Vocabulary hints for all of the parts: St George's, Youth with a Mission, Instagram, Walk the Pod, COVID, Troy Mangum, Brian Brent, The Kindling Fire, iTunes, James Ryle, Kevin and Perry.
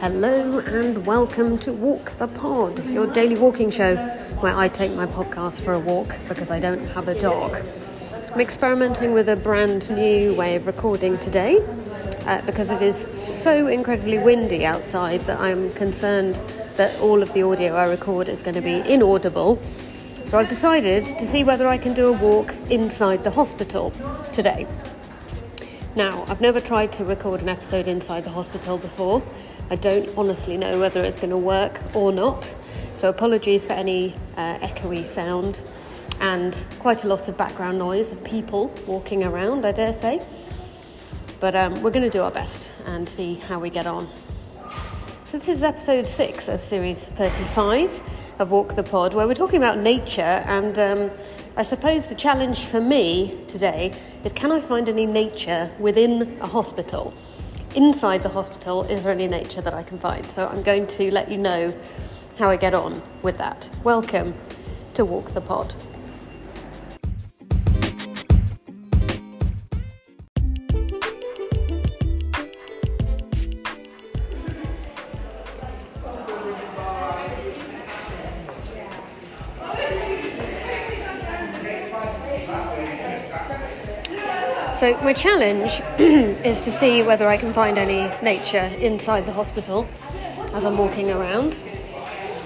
Hello and welcome to Walk the Pod, your daily walking show where I take my podcast for a walk because I don't have a dog. I'm experimenting with a brand new way of recording today because it is so incredibly windy outside that I'm concerned that all of the audio I record is going to be inaudible. So I've decided to see whether I can do a walk inside the hospital today. Now, I've never tried to record an episode inside the hospital before. I don't honestly know whether it's going to work or not, so apologies for any echoey sound and quite a lot of background noise of people walking around, I dare say. But we're going to do our best and see how we get on. So this is episode 6 of series 35 of Walk the Pod, where we're talking about nature, and I suppose the challenge for me today is, can I find any nature within a hospital? Inside the hospital, is there any nature that I can find? So I'm going to let you know how I get on with that. Welcome to Walk the Pod. So my challenge is to see whether I can find any nature inside the hospital as I'm walking around.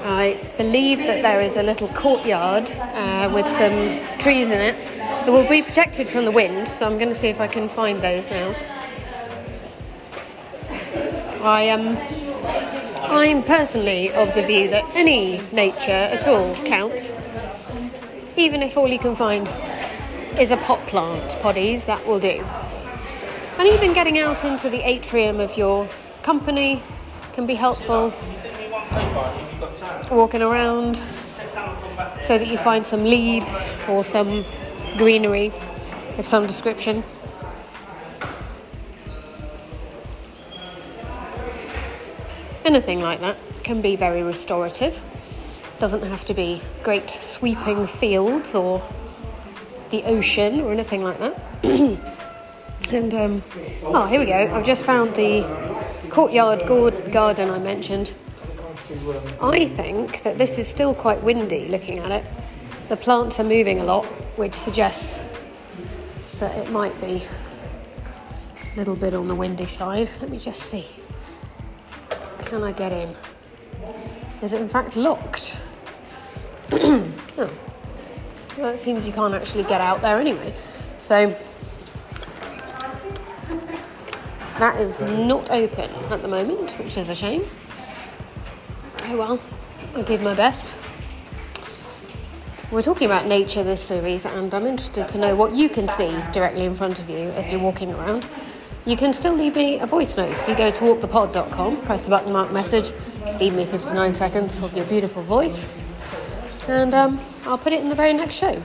I believe that there is a little courtyard with some trees in it that will be protected from the wind, so I'm going to see if I can find those now. I'm personally of the view that any nature at all counts, even if all you can find is a pot plant, poddies, that will do. And even getting out into the atrium of your company can be helpful, walking around so that you find some leaves or some greenery of some description. Anything like that can be very restorative. Doesn't have to be great sweeping fields or the ocean or anything like that. And oh, here we go, I've just found the courtyard garden I mentioned. I think that this is still quite windy looking at it. The plants are moving a lot, which suggests that it might be a little bit on the windy side. Let me just see, can I get in? Is it in fact locked? Oh. Well, it seems you can't actually get out there anyway. So that is not open at the moment, which is a shame. Oh well, I did my best. We're talking about nature this series, and I'm interested to know what you can see directly in front of you as you're walking around. You can still leave me a voice note. If you go to walkthepod.com, press the button marked message, leave me 59 seconds of your beautiful voice, and I'll put it in the very next show.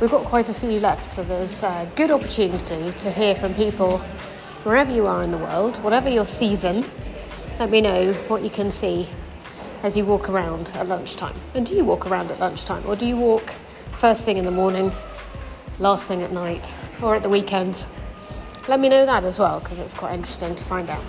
We've got quite a few left, so there's a good opportunity to hear from people wherever you are in the world, whatever your season. Let me know what you can see as you walk around at lunchtime. And do you walk around at lunchtime, or do you walk first thing in the morning, last thing at night, or at the weekends? Let me know that as well, because it's quite interesting to find out.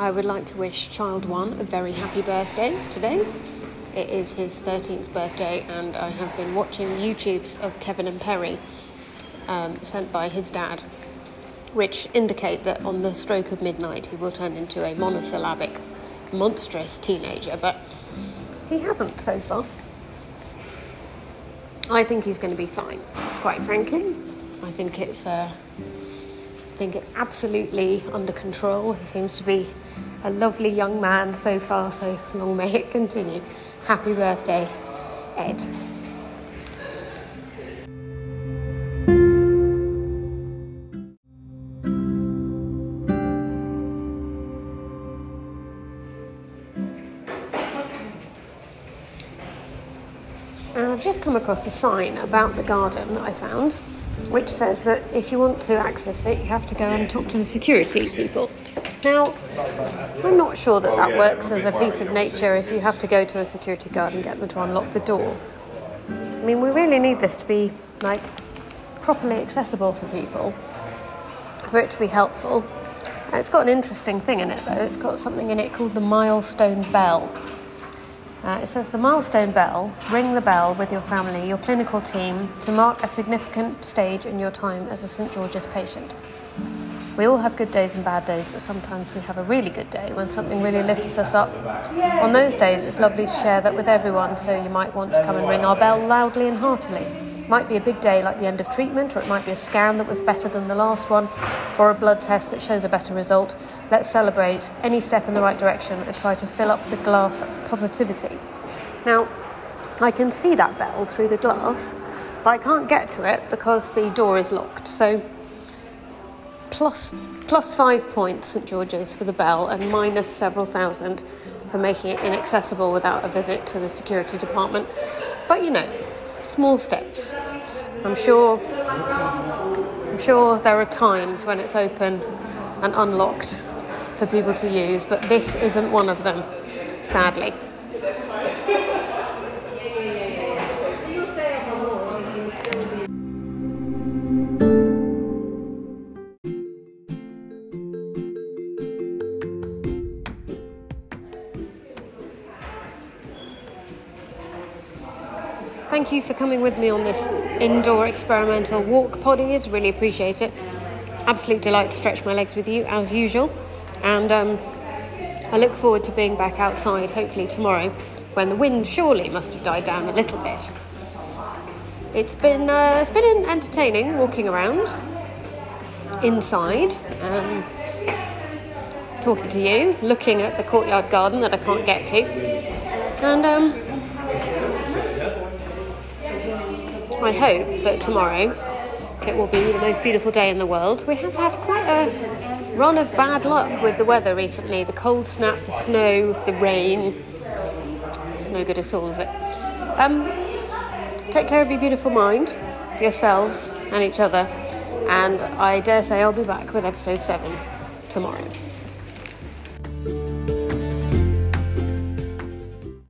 I would like to wish child 1 a very happy birthday today. It is his 13th birthday, and I have been watching YouTubes of Kevin and Perry sent by his dad, which indicate that on the stroke of midnight he will turn into a monosyllabic, monstrous teenager, but he hasn't so far. I think he's going to be fine, quite frankly. I think it's absolutely under control. He seems to be a lovely young man so far, so long may it continue. Happy birthday, Ed. And I've just come across a sign about the garden that I found, which says that if you want to access it, you have to go and talk to the security people. Now, I'm not sure that that works as a piece of nature if you have to go to a security guard and get them to unlock the door. I mean, we really need this to be, like, properly accessible for people, for it to be helpful. And it's got an interesting thing in it, though. It's got something in it called the milestone bell. It says the milestone bell, ring the bell with your family, your clinical team, to mark a significant stage in your time as a St George's patient. We all have good days and bad days, but sometimes we have a really good day when something really lifts us up. On those days, it's lovely to share that with everyone, so you might want to come and ring our bell loudly and heartily. It might be a big day like the end of treatment, or it might be a scan that was better than the last one, or a blood test that shows a better result. Let's celebrate any step in the right direction and try to fill up the glass of positivity. Now, I can see that bell through the glass, but I can't get to it because the door is locked, so... Plus 5 points, St George's, for the bell, and minus several thousand for making it inaccessible without a visit to the security department. But, you know, small steps. I'm sure there are times when it's open and unlocked for people to use, but this isn't one of them, sadly. Thank you for coming with me on this indoor experimental walk, poddies. Really appreciate it. Absolute delight to stretch my legs with you, as usual. And I look forward to being back outside, hopefully tomorrow, when the wind surely must have died down a little bit. It's been entertaining walking around inside, talking to you, looking at the courtyard garden that I can't get to, and I hope that tomorrow it will be the most beautiful day in the world. We have had quite a run of bad luck with the weather recently. The cold snap, the snow, the rain. It's no good at all, is it? Take care of your beautiful mind, yourselves and each other. And I dare say I'll be back with episode 7 tomorrow.